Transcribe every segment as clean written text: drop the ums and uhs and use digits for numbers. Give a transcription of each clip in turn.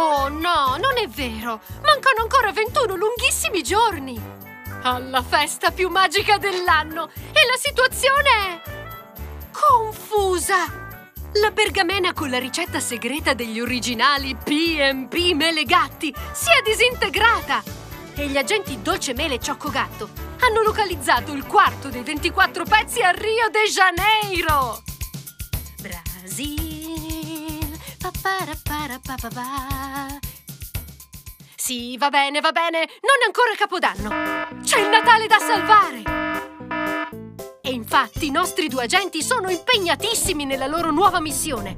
Oh no, non è vero! Mancano ancora 21 lunghissimi giorni! Alla festa più magica dell'anno! E la situazione è... confusa! La pergamena con la ricetta segreta degli originali P&P Melegatti si è disintegrata! E gli agenti Dolce Mela e Ciocco Gatto hanno localizzato il quarto dei 24 pezzi a Rio de Janeiro! Brasil, paparaparapapapà. Sì, va bene, non è ancora Capodanno! C'è il Natale da salvare! E infatti i nostri due agenti sono impegnatissimi nella loro nuova missione.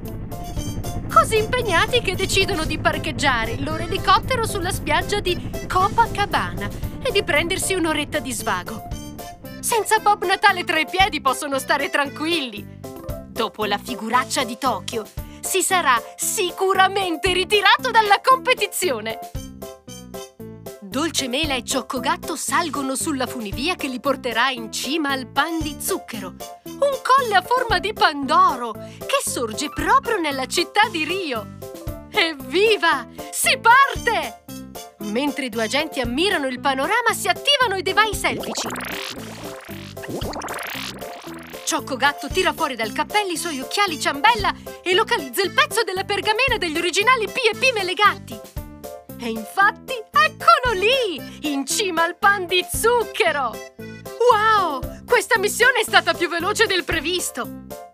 Così impegnati che decidono di parcheggiare il loro elicottero sulla spiaggia di Copacabana e di prendersi un'oretta di svago. Senza Babbo Natale tra i piedi possono stare tranquilli. Dopo la figuraccia di Tokyo, si sarà sicuramente ritirato dalla competizione. Dolce Mela e Ciocco Gatto salgono sulla funivia che li porterà in cima al Pan di Zucchero, un colle a forma di pandoro che sorge proprio nella città di Rio. Evviva! Si parte! Mentre i due agenti ammirano il panorama, si attivano i device elfici. Ciocco Gatto tira fuori dal cappello i suoi occhiali ciambella e localizza il pezzo della pergamena degli originali P&P Melegatti. E infatti, eccolo lì, in cima al Pan di Zucchero! Wow! Questa missione è stata più veloce del previsto!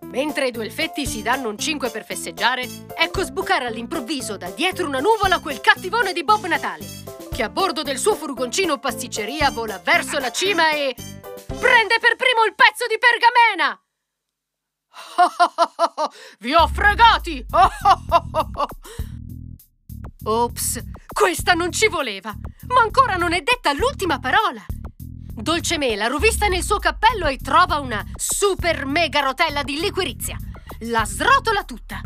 Mentre i due elfetti si danno un 5 per festeggiare, ecco sbucare all'improvviso da dietro una nuvola quel cattivone di Babbo Natale, che a bordo del suo furgoncino pasticceria vola verso la cima e... prende per primo il pezzo di pergamena! Vi ho fregati! Ops, questa non ci voleva! Ma ancora non è detta l'ultima parola! Dolce Mela rovista nel suo cappello e trova una super mega rotella di liquirizia. La srotola tutta!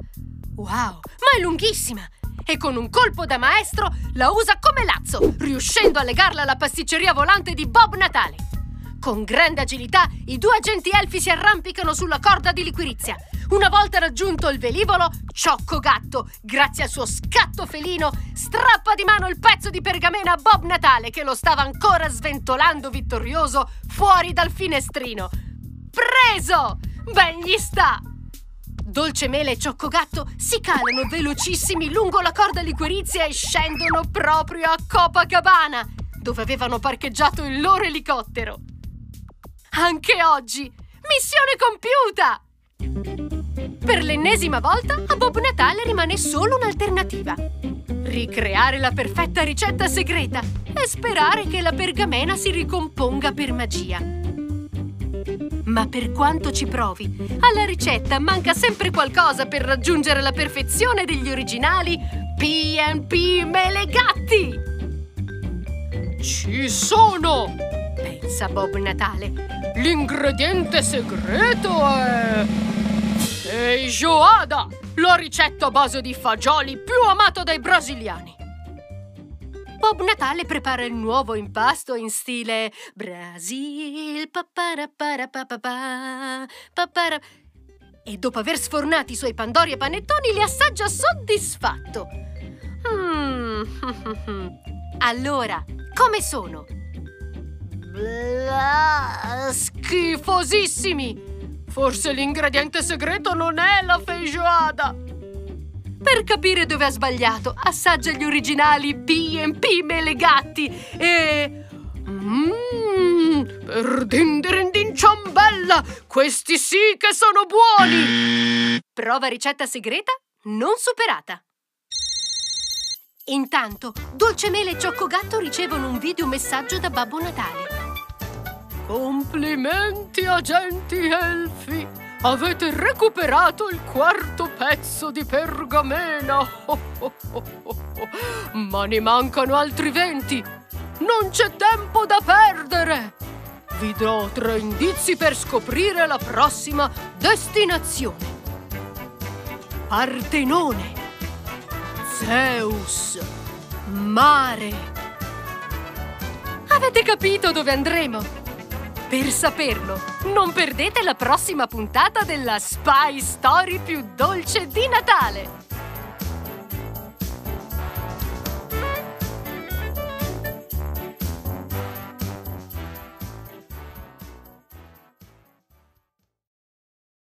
Wow, ma è lunghissima! E con un colpo da maestro la usa come lazzo, riuscendo a legarla alla pasticceria volante di Babbo Natale. Con grande agilità i due agenti elfi si arrampicano sulla corda di liquirizia. Una volta raggiunto il velivolo, Ciocco Gatto, grazie al suo scatto felino, strappa di mano il pezzo di pergamena a Babbo Natale che lo stava ancora sventolando vittorioso fuori dal finestrino. Preso! Ben gli sta! Dolce Mela e Ciocco Gatto si calano velocissimi lungo la corda liquirizia e scendono proprio a Copacabana, dove avevano parcheggiato il loro elicottero. Anche oggi, missione compiuta! Per l'ennesima volta, a Babbo Natale rimane solo un'alternativa. Ricreare la perfetta ricetta segreta e sperare che la pergamena si ricomponga per magia. Ma per quanto ci provi, alla ricetta manca sempre qualcosa per raggiungere la perfezione degli originali P&P Melegatti! Ci sono! Pensa Babbo Natale. L'ingrediente segreto è... Feijoada, la ricetta a base di fagioli più amata dai brasiliani. Babbo Natale prepara il nuovo impasto in stile Brasil, paparaparapapà, papara... E dopo aver sfornato i suoi pandori e panettoni li assaggia soddisfatto. Allora, come sono? Blah, schifosissimi! Forse l'ingrediente segreto non è la feijoada! Per capire dove ha sbagliato, assaggia gli originali P&P Melegatti e... per dindirindin ciambella! Questi sì che sono buoni! Prova ricetta segreta non superata. Intanto, Dolce Mela e Ciocco Gatto ricevono un videomessaggio da Babbo Natale. Complimenti agenti elfi! Avete recuperato il quarto pezzo di pergamena! Ma ne mancano altri 20! Non c'è tempo da perdere! Vi do 3 indizi per scoprire la prossima destinazione. Partenone, Zeus, mare. Avete capito dove andremo? Per saperlo, non perdete la prossima puntata della Spy Story più dolce di Natale!